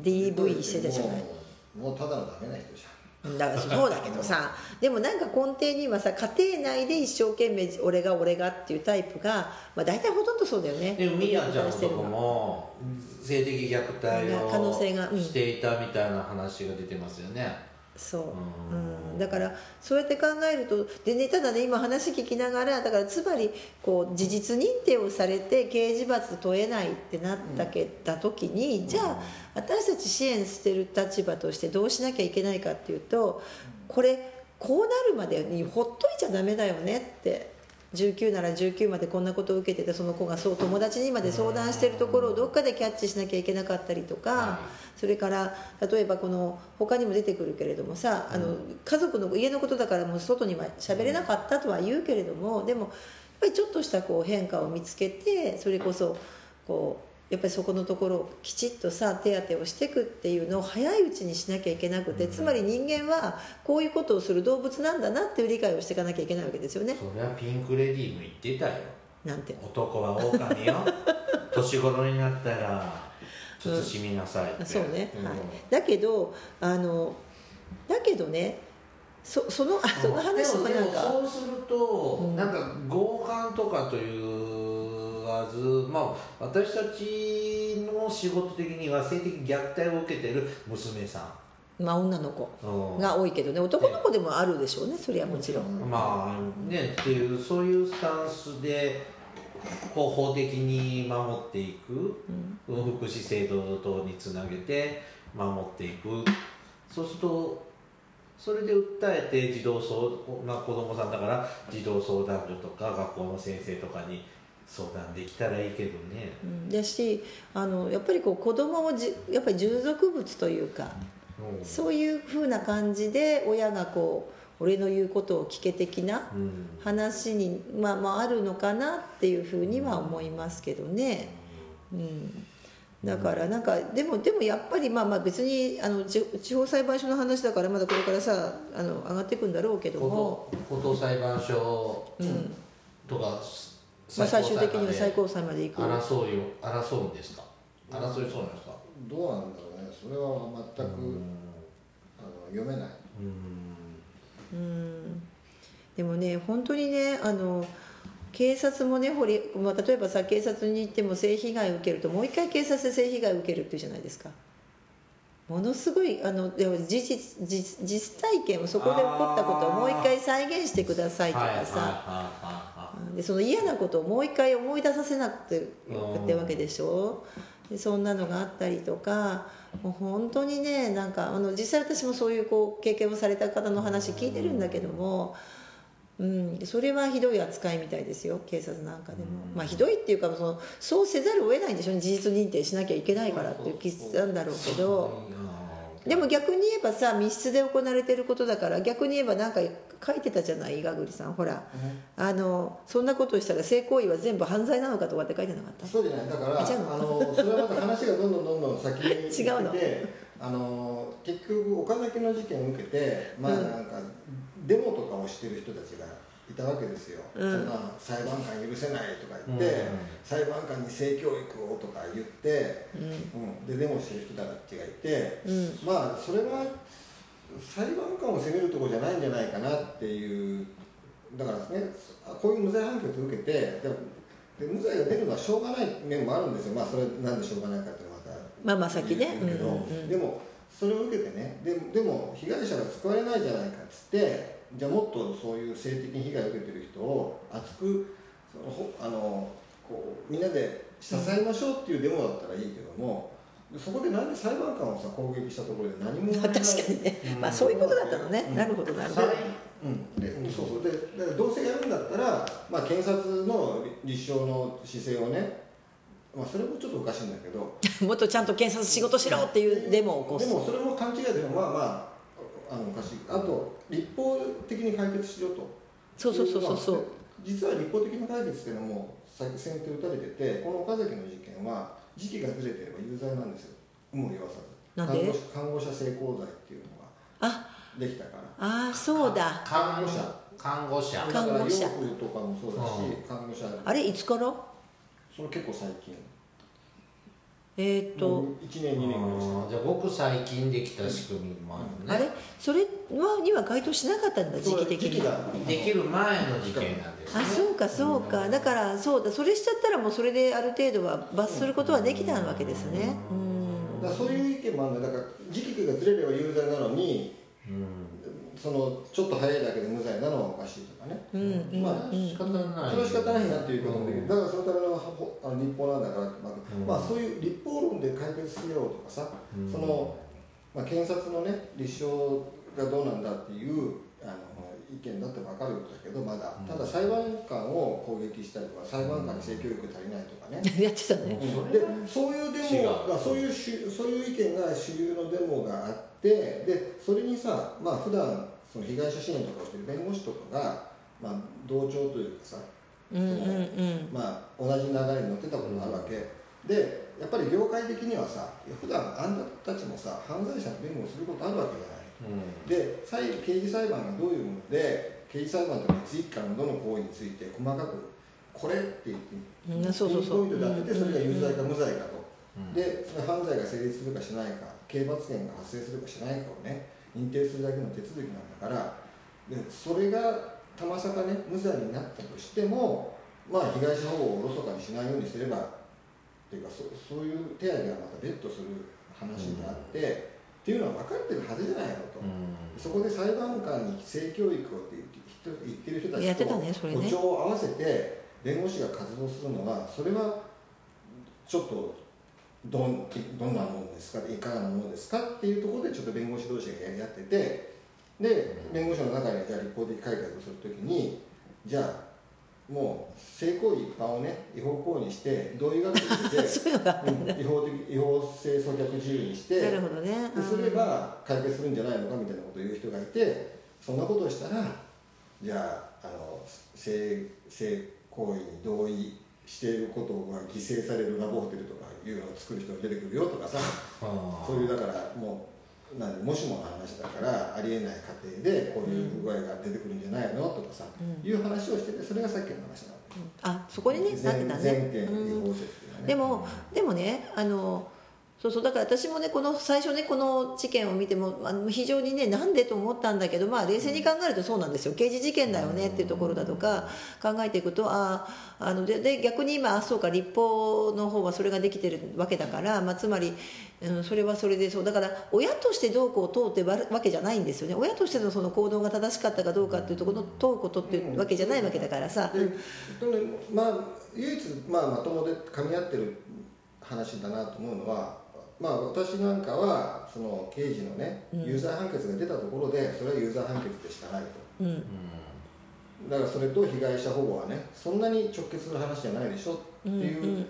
DV してたじゃない。もうただのダメな人じゃん。だからそうだけどさ、でもなんか根底にはさ、家庭内で一生懸命俺がっていうタイプが、まあ大体ほとんどそうだよね。でもみやちゃんとかも性的虐待をしていたみたいな話が出てますよね。そう、だからそうやって考えるとで、ね、ただね、今話聞きながら、だからつまり事実認定をされて刑事罰問えないってなった時に、じゃあ私たち支援してる立場としてどうしなきゃいけないかっていうと、こうなるまでにほっといちゃダメだよねって19なら19までこんなことを受けてたその子がそう友達にまで相談しているところをどっかでキャッチしなきゃいけなかったりとか、それから例えばこの他にも出てくるけれどもさ、家族の家のことだからもう外には喋れなかったとは言うけれども、でもやっぱりちょっとしたこう変化を見つけて、それこそこうやっぱりそこのところをきちっとさ手当てをしていくっていうのを早いうちにしなきゃいけなくて、つまり人間はこういうことをする動物なんだなっていう理解をしていかなきゃいけないわけですよね。それはピンクレディーも言ってたよ。なんて、男は狼よ年頃になったら慎みなさいって、うん、そうね、うん、はい、だけどね、その話とかなんかそうすると、うん、なんか強姦とかというまあ、私たちの仕事的には性的虐待を受けてる娘さん、まあ、女の子が多いけどね、男の子でもあるでしょうね、それはもちろん、まあねっていう、そういうスタンスで法的に守っていく、うん、福祉制度等につなげて守っていく、そうするとそれで訴えて児童相、まあ、子供さんだから児童相談所とか学校の先生とかに相談できたらいいけどね。だし、やっぱりこう子供をやっぱり従属物というか、うん、そういうふうな感じで親がこう俺の言うことを聞け的な話に、うん、まああるのかなっていうふうには思いますけどね。うん、だからなんかでもやっぱりまあ別に地方裁判所の話だからまだこれからさ上がっていくんだろうけども、高等裁判所とか。うん、最終的には最高裁まで行く。争うんですか。争いそうなんですか。どうなんだろうね。それは全く読めない。でもね、本当にね、警察もね、まあ、例えばさ、警察に行っても性被害を受けると、もう一回警察で性被害を受けるっていうじゃないですか。ものすごい実体験をそこで起こったことをもう一回再現してくださいとかさ、でその嫌なことをもう一回思い出させなくてってわけでしょ。でそんなのがあったりとか、もう本当にね、なんか実際私もそういうこう経験をされた方の話聞いてるんだけども、うん、それはひどい扱いみたいですよ、警察なんかでも、まあ、ひどいっていうかそうせざるを得ないんでしょうね、事実認定しなきゃいけないからっていう気なんだろうけど、でも逆に言えばさ、密室で行われてることだから、逆に言えばなんか書いてたじゃない、伊賀栗さん、ほら、そんなことをしたら性行為は全部犯罪なのかとかって書いてなかった。そうじゃない、だからそれはまた話がどんどん先に行って違うの結局岡崎の事件を受けて、まあなんか、デモとかをしてる人たちがいたわけですよ、うん、そんな裁判官許せないとか言って、うん、裁判官に性教育をとか言って、うんうん、でデモしてる人たちがいて、うん、まあそれは裁判官を責めるところじゃないんじゃないかなっていう。だからですね、こういう無罪判決を受けてで無罪が出るのはしょうがない面もあるんですよ。まあそれなんでしょうがないかっていうのはまた先ね、でもそれを受けてね、でも被害者が救われないじゃないかっつって。じゃあもっとそういう性的被害を受けてる人を熱くこうみんなで支えましょうっていうデモだったらいいけども、そこで何で裁判官をさ攻撃したところで何も確かにね、まあそういうことだったのね、なるほどなるほど、そうそう、でどうせやるんだったら、まあ、検察の立証の姿勢をね、まあ、それもちょっとおかしいんだけどもっとちゃんと検察仕事しろっていうデモを起こす。でもそれも勘違いでもおかしい。あと立法的に解決しようと。そう実は立法的な解決っていうのも先手打たれてて、この岡崎の事件は時期がずれてれば有罪なんですよ、有無を言わさず。なんで看護者性交罪っていうのができたから。ああそうだ、看護者だから、養父とかもそうだし、看護者あれいつから？それ結構最近、1年2年ぐらいした。じゃあごく最近できた仕組みもあるね。あれそれには該当しなかったんだ、時期的にできる前の事件なんですね。あそうかだからそうだ、それしちゃったらもうそれである程度は罰することはできたわけですね。だそういう意見もあるんだ。だから時期がずれれば有罪なのに、そのちょっと早いだけで無罪なのはおかしいとかね、まあ仕方ない、それは仕方ないなっていうこともできる。だからそのための立法なんだから、まあそういう立法論で解決しようとかさ、その検察のね立証がどうなんだっていう意見だって分かるんだけど、まだ、ただ裁判官を攻撃したりとか、裁判官に性教育足りないとかね、やってたね。で、そういうデモが、そういう意見が主流のデモがあって、で、それにさ、まあ普段その被害者支援とかをしてる弁護士とかが、まあ同調というかさ、まあ同じ流れに乗ってたことがあるわけで。やっぱり業界的にはさ、普段あんたたちもさ、犯罪者の弁護をすることあるわけじゃない、で刑事裁判がどういうもので、刑事裁判とか一家のどの行為について細かくこれって言ってピンポイントで当てて、それが有罪か無罪かと、でその犯罪が成立するかしないか、刑罰権が発生するかしないかをね、認定するだけの手続きなんだから、でそれがたまさかね、無罪になったとしても、まあ被害者保護をおろそかにしないようにすればっていうか、そういう手当がまた別途する話であって、っていうのは分かってるはずじゃないのと、そこで裁判官に性教育をって言ってる人たちと歩調を合わせて弁護士が活動するのは、それはちょっとどんなものですか、いかがなものですかっていうところでちょっと弁護士同士がやり合ってて、で弁護士の中でじゃあ立法的改革をするときに、じゃあもう性行為一般をね、違法行為にして同意学習で違法性阻却自由にして、なるほどね、すれば解決するんじゃないのかみたいなことを言う人がいて、そんなことをしたらじゃあ性行為に同意していることが犠牲されるラブホテルとかいうのを作る人が出てくるよとかさ、そういうだからもうなんでもしもの話だから、ありえない過程でこういう具合が出てくるんじゃないのとかさ、いう話をしてて、それがさっきの話なの、あそこにねなってたね、全件違法説がね、でもね、そうだから私もね、この最初ね、この事件を見ても非常にね、なんでと思ったんだけど、まあ冷静に考えるとそうなんですよ、刑事事件だよねっていうところだとか考えていくと、で逆に今、そうか、立法の方はそれができてるわけだから、まあ、つまり、それはそれでそうだから、親としてどうこう問うってわけじゃないんですよね、親としてのその行動が正しかったかどうかっていうところの問うことっていうわけじゃないわけだからさ。まあ、唯一、まともでかみ合ってる話だなと思うのは、まあ、私なんかはその刑事のね、有罪判決が出たところで、それは有罪判決でしかないと、だからそれと被害者保護はね、そんなに直結する話じゃないでしょっていう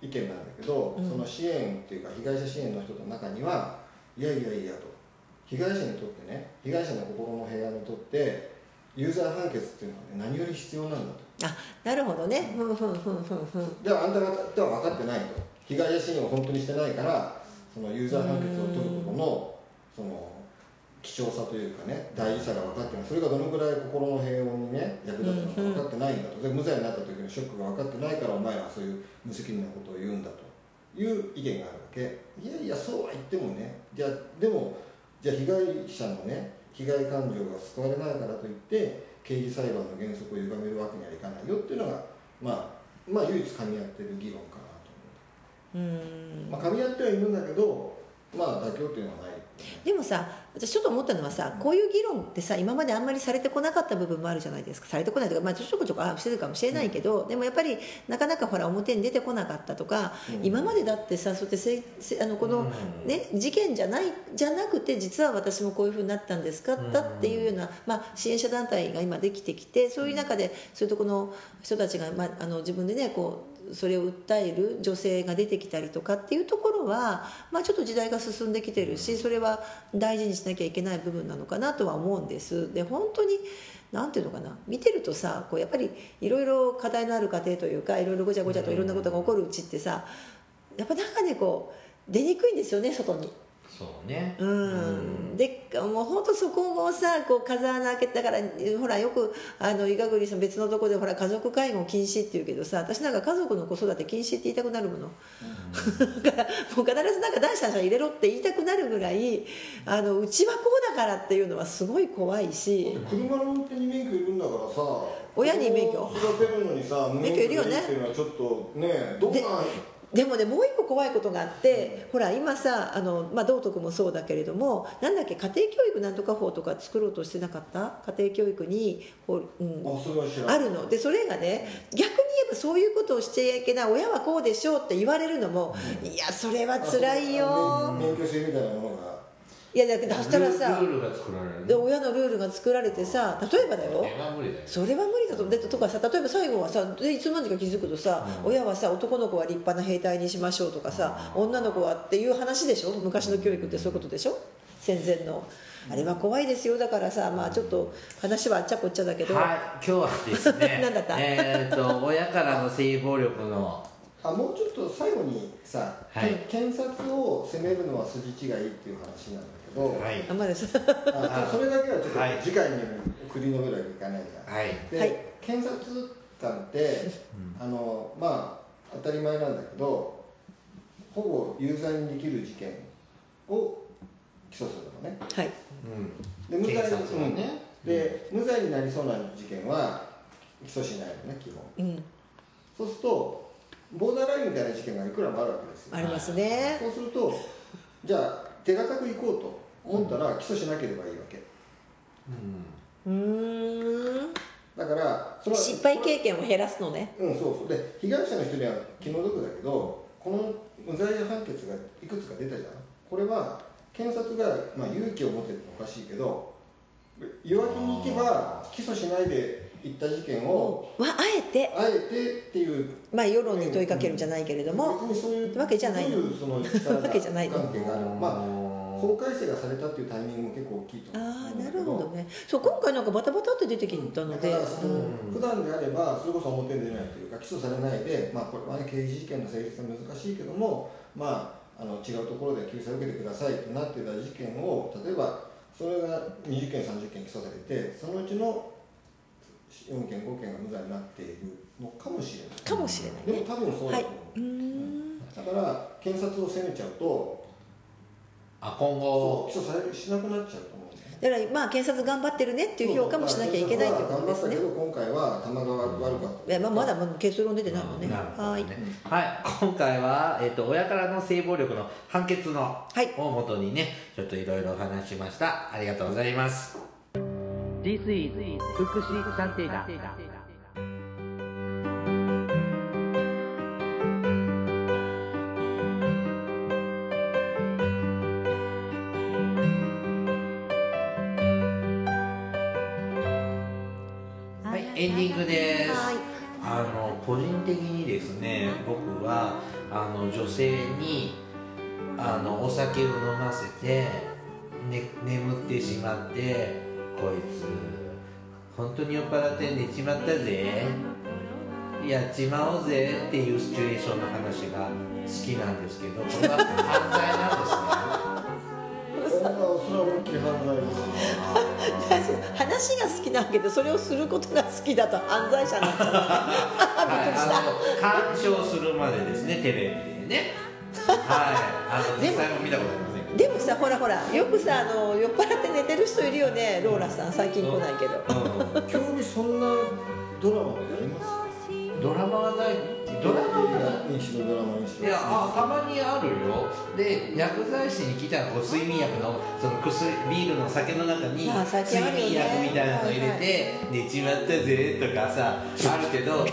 意見なんだけど、その支援っていうか被害者支援の人の中には、いやいやいやと、被害者にとってね、被害者の心の平安にとって有罪判決っていうのは、ね、何より必要なんだと。あ、なるほどね、でもあんた方は分かってないと、被害者支援を本当にしてないから、その有罪判決を取ることのその貴重さというかね、大事さが分かってない、それがどのぐらい心の平穏にね役立つのか分かってないんだと、で無罪になった時のショックが分かってないから、お前はそういう無責任なことを言うんだという意見があるわけ。いやいや、そうは言ってもね、でも被害者のね、被害感情が救われないからといって刑事裁判の原則を歪めるわけにはいかないよっていうのが、まあ唯一かみ合ってる議論かな。かみ合ってはいるんだけど、妥協というのはない。でもさ、私ちょっと思ったのはさ、こういう議論ってさ、今まであんまりされてこなかった部分もあるじゃないですか。されてこないとか、ちょこちょこしてるかもしれないけど、でもやっぱりなかなかほら表に出てこなかったとか、今までだってさ、そうやってこのね、事件じゃなくて実は私もこういうふうになったんですかっていうような、支援者団体が今できてきて、そういう中でそういうとこの人たちが自分でね、こうそれを訴える女性が出てきたりとかっていうところは、ちょっと時代が進んできてるし、それは大事にしなきゃいけない部分なのかなとは思うんです。で、本当になんていうのかな、見てるとさ、こうやっぱりいろいろ課題のある家庭というか、いろいろごちゃごちゃといろんなことが起こるうちってさ、やっぱなんかね、こう出にくいんですよね、外に。そうね、でもう本当そこをさ、こう風穴開けたから、ほらよく伊賀栗さん別のとこでほら家族介護禁止って言うけどさ、私なんか家族の子育て禁止って言いたくなるもの、だからもう必ずなんか第三者入れろって言いたくなるぐらい、うちはこうだからっていうのはすごい怖いし、車の運転に免許いるんだからさ、親に免許育てるのにさ、免許いるよねっていうのはちょっとね、どんな。でもね、もう一個怖いことがあって、ほら今さ、道徳もそうだけれども、なんだっけ、家庭教育なんとか法とか作ろうとしてなかった？家庭教育に、あるので、それがね、逆に言えばそういうことをしちゃいけない、親はこうでしょうって言われるのも、いやそれは辛いよ。免許制みたいなものが。いやだけどそしたらさ、ルールが作られる、で親のルールが作られてさ、例えばだよ、それは無理だと、でとかさ、例えば最後はさ、でいつの間にか気づくとさ、うん、親はさ、男の子は立派な兵隊にしましょうとかさ、うん、女の子はっていう話でしょ、昔の教育ってそういうことでしょ、戦前の。あれは怖いですよ。だからさ、まあちょっと話はあっちゃこっちゃだけど、はい、今日はですね何だった親からの性暴力のもうちょっと最後にさ、はい、検察を責めるのは筋違いっていう話なんだけど、はい、あんまですそれだけはちょっと次回に繰り延べるわけいかないから、はい、で、はい、検察官ってまあ当たり前なんだけど、ほぼ有罪にできる事件を起訴するのね、はい、で無罪ね、で無罪になりそうな事件は起訴しないのね、基本、うん、そうするとボーダーラインみたいな事件がいくらもあるわけですよ。ありますね。そうするとじゃあ手堅くいこうと思ったら、うん、起訴しなければいいわけ、うん、だからそれは失敗経験を減らすのね、うん、そうそう、で被害者の人には気の毒だけど、この無罪判決がいくつか出たじゃん。これは検察が、まあ、勇気を持てるのおかしいけど、弱気に行けば起訴しないでいった事件を、うん、あえてっていう、まあ、世論に問いかけるんじゃないけれども、別にそういうわけじゃないの、わけじゃないの、法改正がされたっていうタイミングも結構大きいと思うんですけど、あ、なるほどね。そう、今回なんかバタバタって出てきたので、普段であればそれこそ表に出ないというか、起訴されないで、まあ、これは、ね、刑事事件の成立は難しいけども、まあ違うところで救済を受けてくださいとなってた事件を、例えばそれが20件30件起訴されて、そのうちの4件5件が無罪になっているのかもしれない、かもしれない、ね、でも多分そうだと思う、はい、だから検察を責めちゃうと、今後起訴されるしなくなっちゃうと思う、ね、だからまあ検察頑張ってるねっていう評価もしなきゃいけないってことですね。今回は玉が悪かった、いや、まあ、まだ結論出てないもんね、はい、今回は、親からの性暴力の判決のをもとにね、ちょっといろいろお話しました。ありがとうございます。 This is 福祉探偵団。エンディングです。個人的にですね、僕は女性にお酒を飲ませて、ね、眠ってしまって、こいつ本当に酔っ払って寝ちまったぜ、やっちまおうぜっていうシチュエーションの話が好きなんですけど、これは犯罪なんですね。これは恐らく犯罪ですね。話が好きなんだけど、それをすることが好きだと犯罪者になっちゃうびっくりした。鑑賞するまでですね、テレビでねはい、実際も見たことありませんけど、でもさ、ほらよくさ酔っ払って寝てる人いるよね、ローラさん最近来ないけど、興味そんなドラマがあります？ドラマはない、ドラマはないし、いや、たまにあるよ。で、薬剤師に来たら睡眠薬のその薬、ビールの酒の中に睡眠薬みたいなの入れて、寝ちまったぜとかさ、あるけど、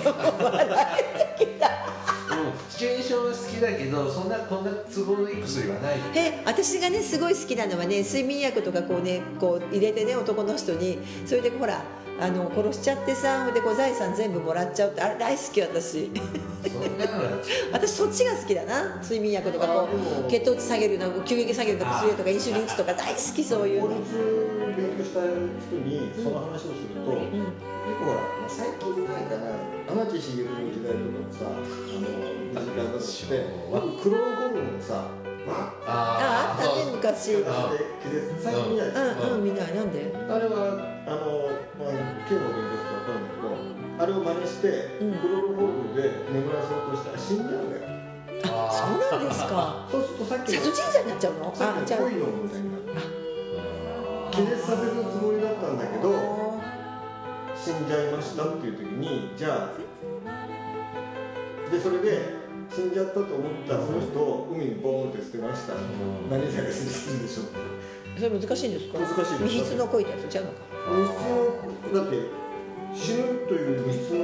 シチュエーションは好きだけど、そんなこんな都合のいい薬はない。私がね、すごい好きなのはね、睡眠薬とかこうね、こう入れてね、男の人に、それでほら殺しちゃってさ、で財産全部もらっちゃうって、あれ大好き私。私そっちが好きだな、睡眠薬とかこう血糖値下げる、急激下げるとか薬とかインシュリン打つとか大好き、そういうの。法律勉強した人にその話をすると、結構ほら最近ないかな、天地茂の時代とかさ、時間だとしてクローゴルムのさ、あったね昔。最近見ない。見ないなんで？あれは警護の勉強とか分かるんだけど、あれを真似してクロロホームで眠らそうとしたら死んじゃうんだよ。あ、そうなんですか。そうするとさっきの殺人罪になっちゃうの？さっきの恋の問題になる。気絶させるつもりだったんだけど死んじゃいましたっていう時に、じゃあでそれで死んじゃったと思ったその人を海にボーンって捨てました。何罪が成立するでしょう。それ難しいんですか？難しいです。未必の恋ってやつちゃうのか。未必の、だって死ぬという未必の、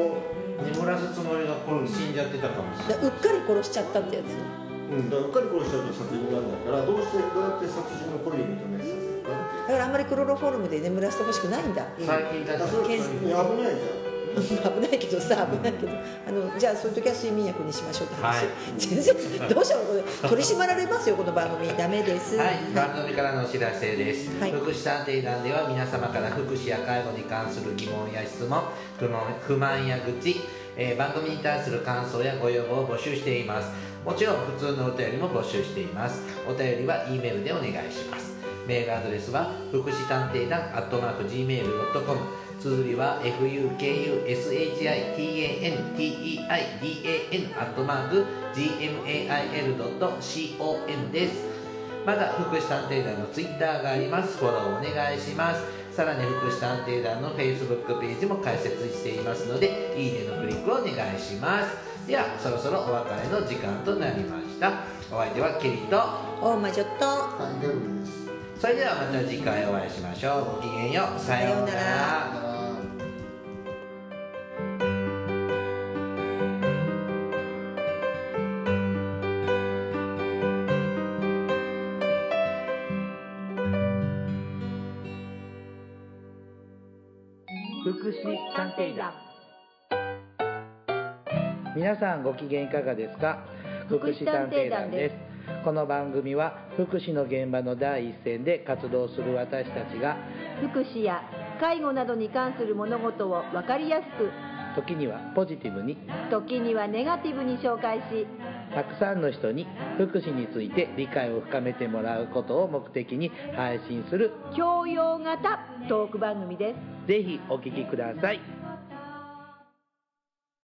眠らすつもりが死んじゃってたかもしれない。うっかり殺しちゃったってやつ。だからうっかり殺しちゃうと殺人にならないから、どうしてどうやって殺人の故意を認めさせるか、だからあんまりクロロフォルムで眠らせてほしくないんだ。最近だから危ないじゃん。危ないけどさ、危ないけど、じゃあそういう時は睡眠薬にしましょうって話、はい、全然どうしよう、これ取り締まられますよこの番組。ダメです。はい、番組からのお知らせです、はい、福祉探偵団では皆様から福祉や介護に関する疑問や質問、不満や愚痴、番組に対する感想やご要望を募集しています。もちろん普通のお便りも募集しています。お便りは E メールでお願いします。メールアドレスは福祉探偵団@gmail.com、綴りは fukushitanteidan@gmail.com です。まだ福祉探偵団のツイッターがあります。フォローお願いします。さらに福祉探偵団の Facebook ページも開設していますので、いいねのクリックをお願いします。ではそろそろお別れの時間となりました。お相手はケリと大魔女とはいどうです。それではまた次回お会いしましょう。ごきげんよう。さようなら。福祉探偵団、皆さんご機嫌いかがですか。福祉探偵団です。この番組は福祉の現場の第一線で活動する私たちが、福祉や介護などに関する物事を分かりやすく、時にはポジティブに、時にはネガティブに紹介し、たくさんの人に福祉について理解を深めてもらうことを目的に配信する教養型トーク番組です。ぜひお聞きください。